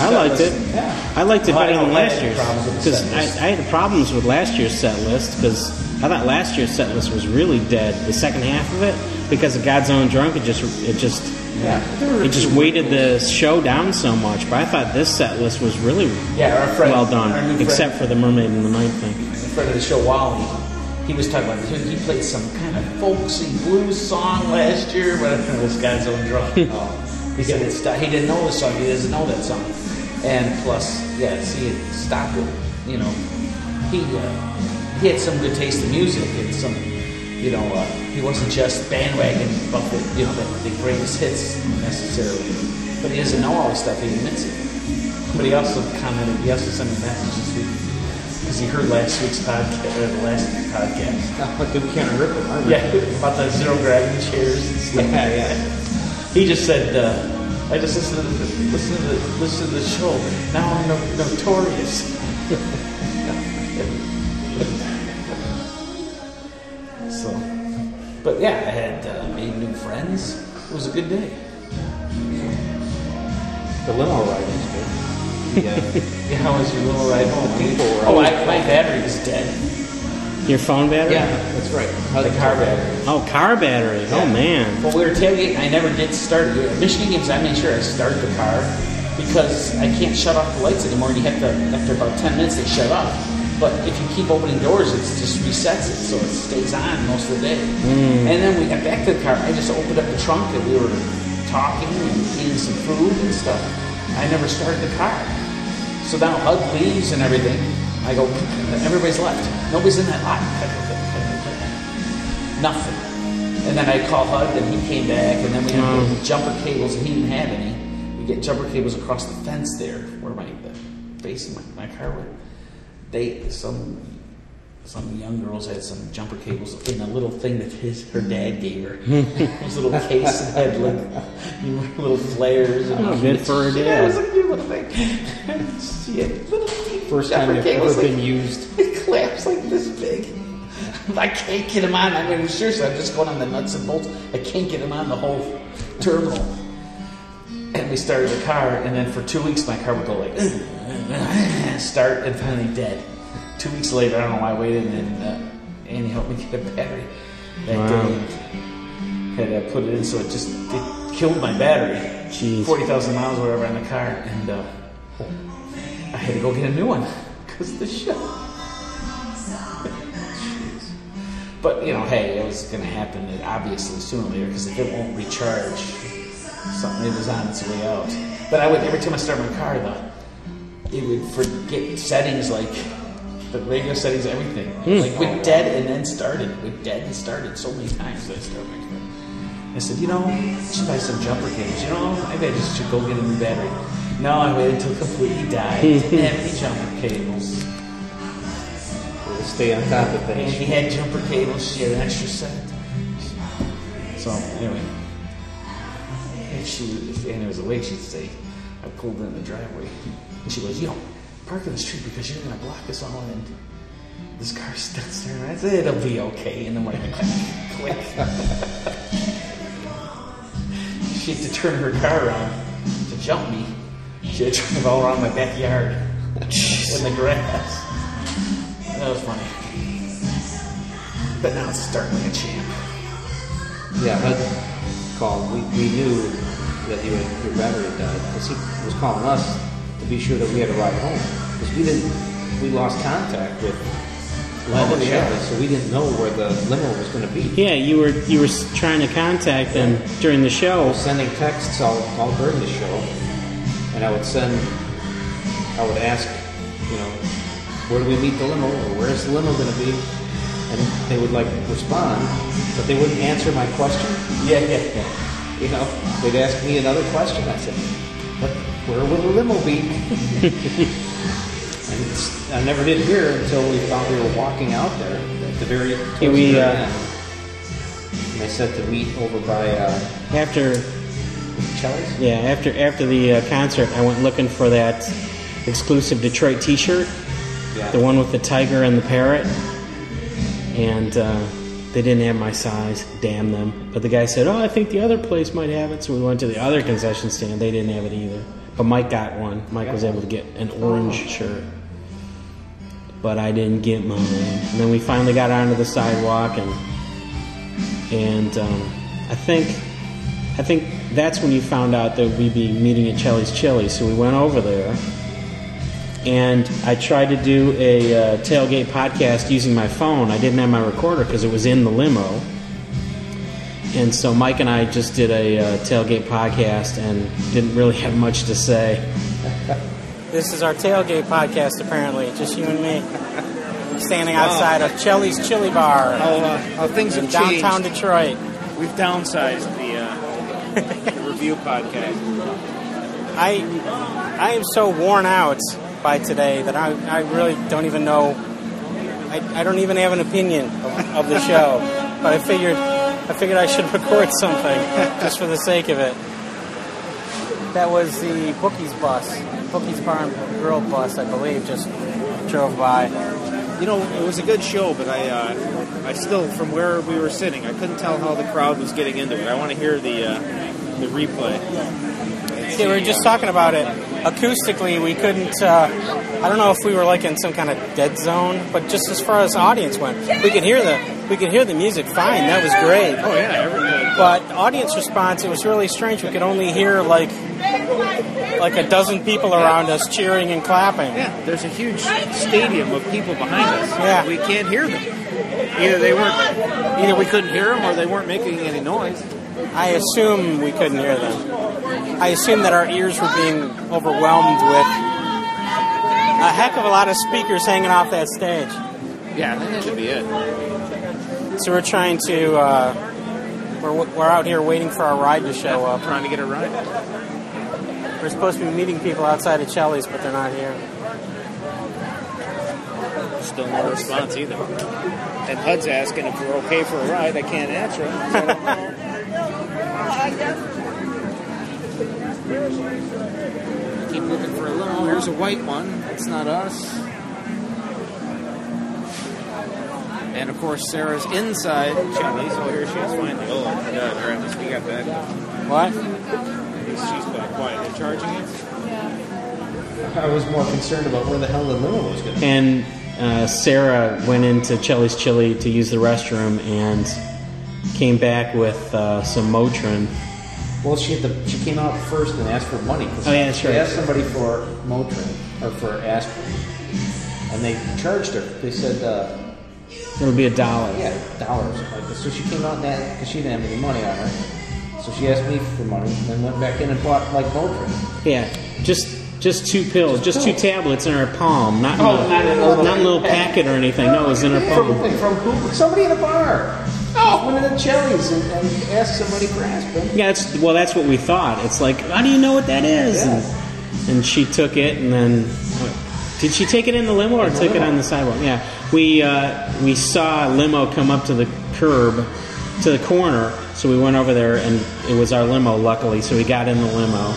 I liked list, it. Yeah. I liked it well, better than last year's. Because I, I had problems with last year's set list, because I thought last year's set list was really dead. The second half of it, because of God's Own Drunk, it just, it just... Yeah. It just weighted the show down so much, but I thought this set list was really yeah, our friend, well done, our friend, except for the Mermaid in the Night thing. In front of the show, Wally, he was talking about this. He played some kind of folksy blues song last year, but I think it was God's Own Drunk. Oh, he said it stopped. He didn't know the song. He doesn't know that song. And plus, yeah, see, it stopped with, you know, he uh, he had some good taste in music and some. You know, uh, he wasn't just bandwagon Buffett, you know, the, the greatest hits necessarily. But he doesn't know all the stuff, he admits it. But he also commented, he also sent me messages because he heard last week's podcast, or the last week's podcast. Oh, dude, we can't rip it, huh? Yeah, about the zero gravity chairs and stuff. Yeah, yeah. He just said, uh, I just listened to the, listen to the, listen to the show. Now I'm no, notorious. So, but yeah, I had uh, made new friends. It was a good day. The limo ride was good. Yeah. Yeah, how was your limo ride home? Oh, I, my battery was dead. Your phone battery? Yeah, that's right. How's the, the car battery? Oh, car battery. Yeah. Oh, man. Well, we were tailgating. I never did start it. Michigan games, I made sure I start the car because I can't shut off the lights anymore. And you have to, after about ten minutes, they shut off. But if you keep opening doors, it just resets it, so it stays on most of the day. Mm. And then we got back to the car. I just opened up the trunk, and we were talking and eating some food and stuff. I never started the car. So now Hug leaves and everything. I go, everybody's left. Nobody's in that lot. Nothing. And then I call Hug, and he came back, and then we had mm. the jumper cables, and he didn't have any. We get jumper cables across the fence there, where my the base of my, my car went. They, some some young girls had some jumper cables in a little thing that his her dad gave her. This little case that had like little flares. And oh, good for her dad. Yeah, it was a cute little thing. She had little first jumper time cables ever like, been used. It clamps like this big. I can't get them on. I mean, seriously, I'm just going on the nuts and bolts. I can't get them on the whole terminal. And we started the car, and then for two weeks my car would go like, start and finally dead. Two weeks later, I don't know why I waited, and uh, Annie helped me get a battery that wow. day. Had uh, put it in, so it just it killed my battery. Jeez. forty thousand miles or whatever on the car, and uh, I had to go get a new one because of the show. But you know, hey, it was going to happen obviously sooner or later because if it won't recharge, something it was on its way out. But I would every time I start my car though. It would forget settings like the radio settings, everything. Mm. Like with dead and then started, with dead and started so many times that I started my car. I said, you know, I should buy some jumper cables. You know, maybe I just should go get a new battery. No, I waited until it completely died. Didn't have any jumper cables. We'll stay on top of things. And she had jumper cables. She had an extra set. So anyway, if she if Anna was awake, she'd say, I pulled in the driveway. And she goes, you don't park in the street because you're going to block us all in. This car starts there. And I said, it'll be okay. And then when I click, click. She had to turn her car around to jump me. She had to turn it all around my backyard in the grass. That was funny. But now it's starting like a champ. Yeah, that's called. We, we knew that you had your battery died because he was calling us to be sure that we had a ride home because we didn't we lost contact with Lionel Richie, so we didn't know where the limo was going to be. Yeah, you were you were trying to contact them yeah. during the show, sending texts all, all during the show, and I would send I would ask, you know, where do we meet the limo or where is the limo going to be, and they would like respond, but they wouldn't answer my question. Yeah, yeah, yeah. You know, they'd ask me another question. I said, what, where will the limo be? And I never did hear until we found we were walking out there at the very yeah, we, uh, end. And I said to meet over by... Uh, after... Chelly's? Yeah, after after the uh, concert, I went looking for that exclusive Detroit t-shirt. Yeah. The one with the tiger and the parrot. And... Uh, they didn't have my size, damn them. But the guy said, oh, I think the other place might have it. So we went to the other concession stand. They didn't have it either. But Mike got one. Mike was able to get an orange oh. shirt. But I didn't get mine. And then we finally got onto the sidewalk. And and um, I think I think that's when you found out that we'd be meeting at Chelly's Chili. So we went over there. And I tried to do a uh, tailgate podcast using my phone. I didn't have my recorder because it was in the limo. And so Mike and I just did a uh, tailgate podcast and didn't really have much to say. This is our tailgate podcast, apparently, just you and me, standing outside of Chelly's Chili Bar. How, uh, how things have changed. Downtown Detroit. We've downsized the, uh, the review podcast. I, I am so worn out by today that I, I really don't even know I, I don't even have an opinion of, of the show. But I figured I figured I should record something just for the sake of it. That was the Bookie's bus, Bookie's Bar and Grill bus, I believe, just drove by. You know, it was a good show, but I, uh, I still, from where we were sitting, I couldn't tell how the crowd was getting into it. I want to hear the, uh, the replay. Yeah, we were just talking about it. Acoustically, we couldn't, uh, I don't know if we were like in some kind of dead zone, but just as far as the audience went, we could hear the, we could hear the music fine. That was great. Oh yeah, everybody. But audience response, it was really strange. We could only hear like, like a dozen people around us cheering and clapping. Yeah, there's a huge stadium of people behind us. Yeah. We can't hear them. Either they weren't, either we couldn't hear them or they weren't making any noise. I assume we couldn't hear them. I assume that our ears were being overwhelmed with a heck of a lot of speakers hanging off that stage. Yeah, that had to be it. So we're trying to, uh, we're, we're out here waiting for our ride to show up. Trying to get a ride. We're supposed to be meeting people outside of Chelly's, but they're not here. Still no response either. And Hud's asking if we're okay for a ride. I can't answer him. So keep looking for a little. Here's a white one. That's not us. And of course, Sarah's inside Chelly's. Oh, here she is finally. Oh, my God. All right, let's speak up, back. What? She's quite quiet. They're charging it? Yeah. I was more concerned about where the hell the limo was going. And uh, Sarah went into Chelly's Chili to use the restroom and came back with uh, some Motrin. Well, she had the, she came out first and asked for money. Oh, yeah, that's right. She asked somebody for Motrin, or for aspirin, and they charged her. They said... Uh, it would be a dollar. Yeah, dollars. Like so she came out and asked, because she didn't have any money on her, so she asked me for money, and then went back in and bought, like, Motrin. Yeah, just... Just two pills, just two tablets in her palm, not in, oh, a, not in, a, not in a little packet or anything. No, it was in her palm. From who? Somebody in a bar. Oh, went into Chelly's and, and asked somebody for aspirin. Yeah, that's, well, that's what we thought. It's like, how do you know what that is? Yes. And, and she took it, and then did she take it in the limo or in took limo. It on the sidewalk? Yeah, we uh, we saw a limo come up to the curb, to the corner, so we went over there, and it was our limo, luckily. So we got in the limo.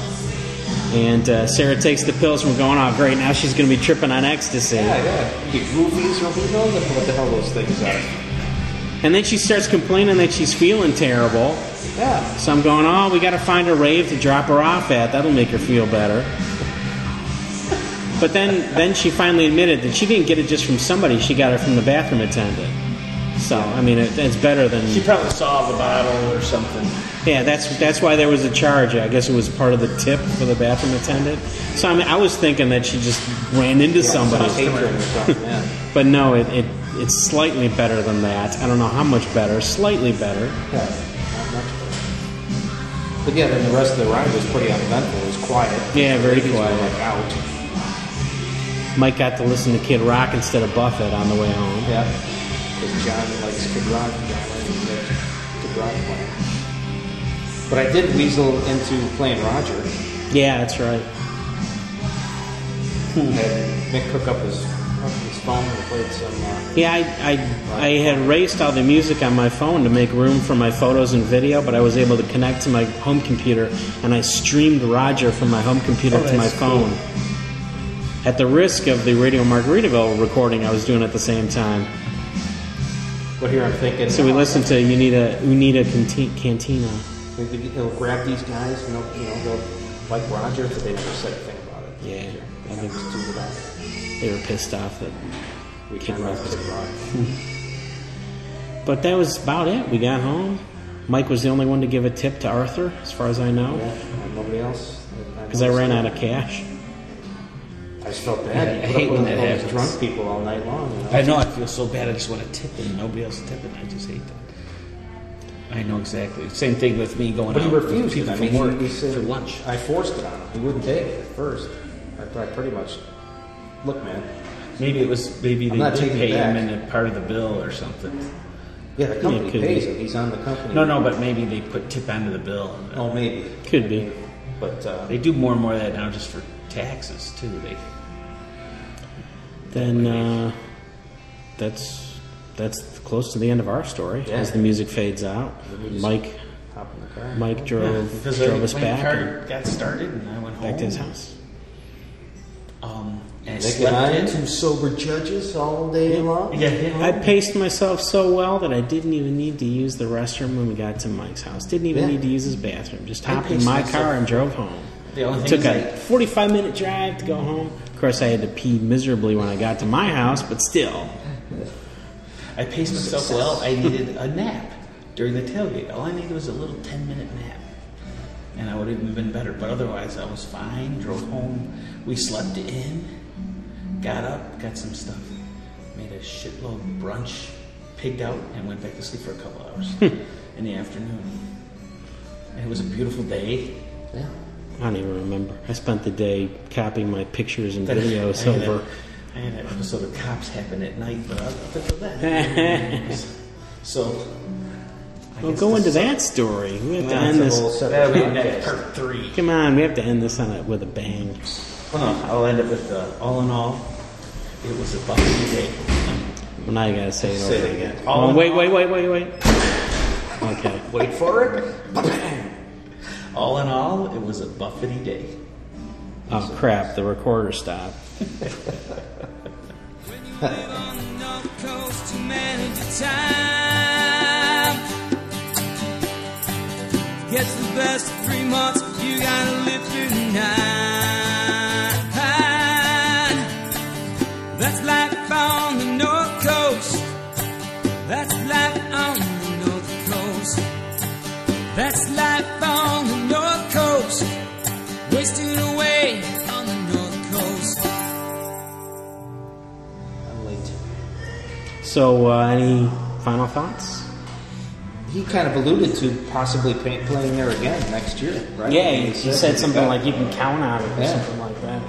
And uh, Sarah takes the pills and we're going, oh, great, now she's going to be tripping on ecstasy. Yeah, yeah. You get movies or who knows what the hell those things are. And then she starts complaining that she's feeling terrible. Yeah. So I'm going, oh, we got to find a rave to drop her off at. That'll make her feel better. But then, then she finally admitted that she didn't get it just from somebody. She got it from the bathroom attendant. So, I mean, it, it's better than... She probably saw the bottle or something. Yeah, that's that's why there was a charge. I guess it was part of the tip for the bathroom attendant. So, I mean, I was thinking that she just ran into yeah, somebody. Something, yeah. But no, it, it it's slightly better than that. I don't know how much better. Slightly better. Yeah, not much better. But yeah, then the rest of the ride was pretty uneventful. It was quiet. Yeah, very quiet. Like out. Mike got to listen to Kid Rock instead of Buffett on the way home. Yeah. Because John likes Kid Rock, John likes Kid Rock playing. But I did weasel into playing Roger. Yeah, that's right. And Mick cooked up his, his phone and played some... Uh, yeah, I I, I had erased all the music on my phone to make room for my photos and video, but I was able to connect to my home computer, and I streamed Roger from my home computer oh, to my phone. Cool. At the risk of the Radio Margaritaville recording I was doing at the same time. But here I'm thinking. So we listened to "You Need a You Need a Cantina." They'll grab these guys, you know, you know, they'll like Roger, but they never said a thing about it. Yeah, they I think it they were pissed off that we Kid Rock was gone. But that was about it. We got home. Mike was the only one to give a tip to Arthur, as far as I know. Yeah, nobody else. Because I, I ran out of cash. I just felt bad. Yeah, I hate when that happens. Drunk people all night long. You know? I know. I feel so bad. I just want to tip it. Nobody else tip it. I just hate that. I know exactly. Same thing with me going but out. But he refused it. I mean, work he said, for lunch. I forced it on him. He wouldn't take it at first. I, I pretty much, look, man. Maybe it was maybe they did pay him in a part of the bill or something. Yeah, the company pays him. He's on the company. No, no, but maybe they put tip onto the bill. Oh, maybe could be. But uh, they do more and more of that now, just for taxes too. They. Then uh, that's that's close to the end of our story. Yeah. As the music fades out, Mike hop in the car. Mike drove, yeah, drove I, us back. Car got started, and I went home back to his house. Um, and I slept in two sober judges all day yeah. long. Yeah, yeah. I paced myself so well that I didn't even need to use the restroom when we got to Mike's house. Didn't even yeah. need to use his bathroom. Just hopped in my car and drove home. The only thing took a like, forty-five minute drive to go home. Of course, I had to pee miserably when I got to my house, but still. I paced myself well. I needed a nap during the tailgate. All I needed was a little ten minute nap, and I would have been better. But otherwise, I was fine, drove home. We slept in, got up, got some stuff, made a shitload of brunch, pigged out, and went back to sleep for a couple hours in the afternoon. And it was a beautiful day. Yeah. I don't even remember. I spent the day copying my pictures and videos I over. A, I had an episode of Cops happen at night, but I'll think of that. So, I well, go into that story. We have to end this. That'll be next part three. Come on, we have to end this on a, with a bang. Well, no, I'll end it with uh, all in all, it was a bumpy day. Well, now you gotta say it say over it again. All oh, wait, wait, wait, wait, wait. Okay. Wait for it. All in all, it was a Buffetty day. Oh, crap. The recorder stopped. When you live on the North Coast to manage your time, gets the best of three months, you gotta live through nine. That's life on the North Coast. That's life on the North Coast. That's life on the North Coast, wasting away on the North Coast. I'm late. So, uh, any final thoughts? He kind of alluded to possibly pay, playing there again next year, right? Yeah, he, he said something like you can count on it or yeah. something like that.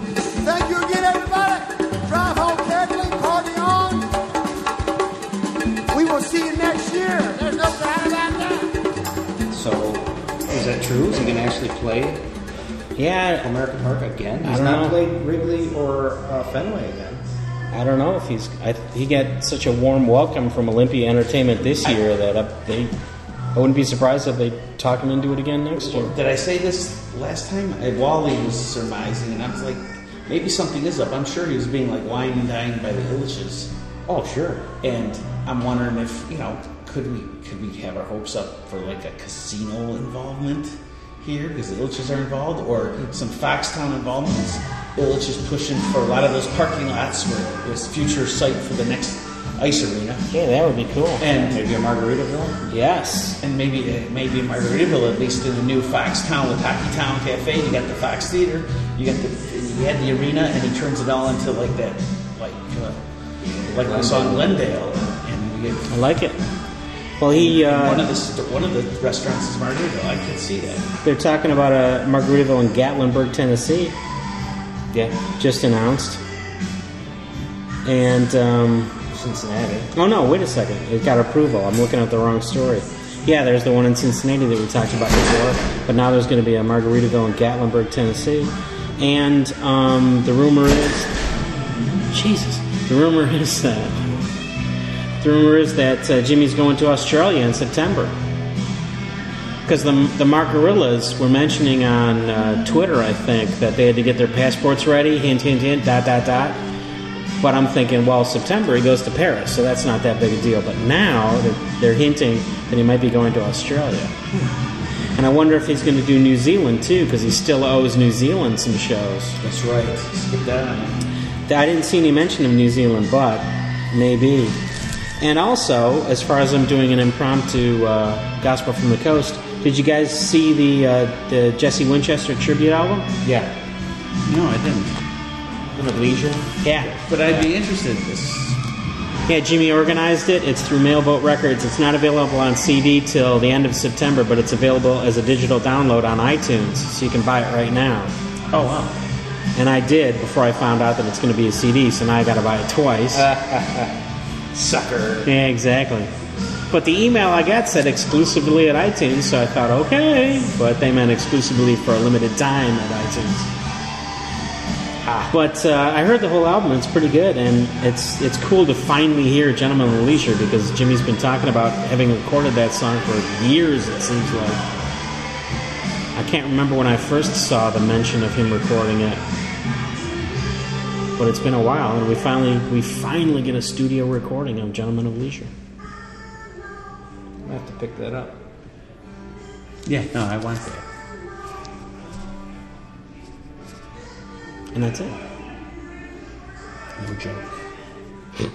Thank you again, everybody. Drive home carefully, party on. We will see you next year. There's no doubt about that. So, is that true? Is he going to actually play yeah, Comerica Park again? He's not know. played Wrigley or uh, Fenway again. I don't know if he's... I, he got such a warm welcome from Olympia Entertainment this year I, that I, they, I wouldn't be surprised if they talk him into it again next year. Did I say this last time? I, Wally was surmising, and I was like, maybe something is up. I'm sure he was being like wine and dying by the hilliches. Oh, sure. And I'm wondering if, you know... Could we could we have our hopes up for like a casino involvement here because the Illiches are involved, or some Foxtown involvements? Illiches pushing for a lot of those parking lots where it was future site for the next ice arena. Yeah, that would be cool. And maybe a Margaritaville. Yes, and maybe maybe a Margaritaville at least in the new Foxtown with Hockey Town Cafe. You got the Fox Theater. You got the you had the arena, and he turns it all into like that like uh, like we saw in Glendale. And we get, I like it. Well, he uh, one of the one of the restaurants is Margaritaville. I can see that. They're talking about a Margaritaville in Gatlinburg, Tennessee. Yeah, just announced. And um, Cincinnati. Oh no! Wait a second. It got approval. I'm looking at the wrong story. Yeah, there's the one in Cincinnati that we talked about before, but now there's going to be a Margaritaville in Gatlinburg, Tennessee. And um, the rumor is, Jesus, the rumor is that. The rumor is that uh, Jimmy's going to Australia in September because the the Margarillas were mentioning on uh, Twitter, I think, that they had to get their passports ready. Hint, hint, hint. Dot, dot, dot. But I'm thinking, well, September he goes to Paris, so that's not that big a deal. But now they're, they're hinting that he might be going to Australia, and I wonder if he's going to do New Zealand too because he still owes New Zealand some shows. That's right. Skip that on. I didn't see any mention of New Zealand, but maybe. And also, as far as I'm doing an impromptu uh, Gospel from the Coast, did you guys see the uh, the Jesse Winchester tribute album? Yeah. No, I didn't. Little Leisure? Yeah. But I'd be interested in this. Yeah, Jimmy organized it. It's through Mailboat Records. It's not available on C D till the end of September, but it's available as a digital download on iTunes, so you can buy it right now. Oh, wow. And I did before I found out that it's going to be a C D, so now I got to buy it twice. Sucker. Yeah, exactly. But the email I got said exclusively at iTunes, so I thought, okay. But they meant exclusively for a limited time at iTunes. Ah. But uh, I heard the whole album. It's pretty good, and it's it's cool to finally hear "Gentlemen of Leisure" because Jimmy's been talking about having recorded that song for years, it seems like. I can't remember when I first saw the mention of him recording it, but it's been a while, and we finally we finally get a studio recording of "Gentlemen of Leisure." I have to pick that up. Yeah, no, I want that. And that's it. No joke.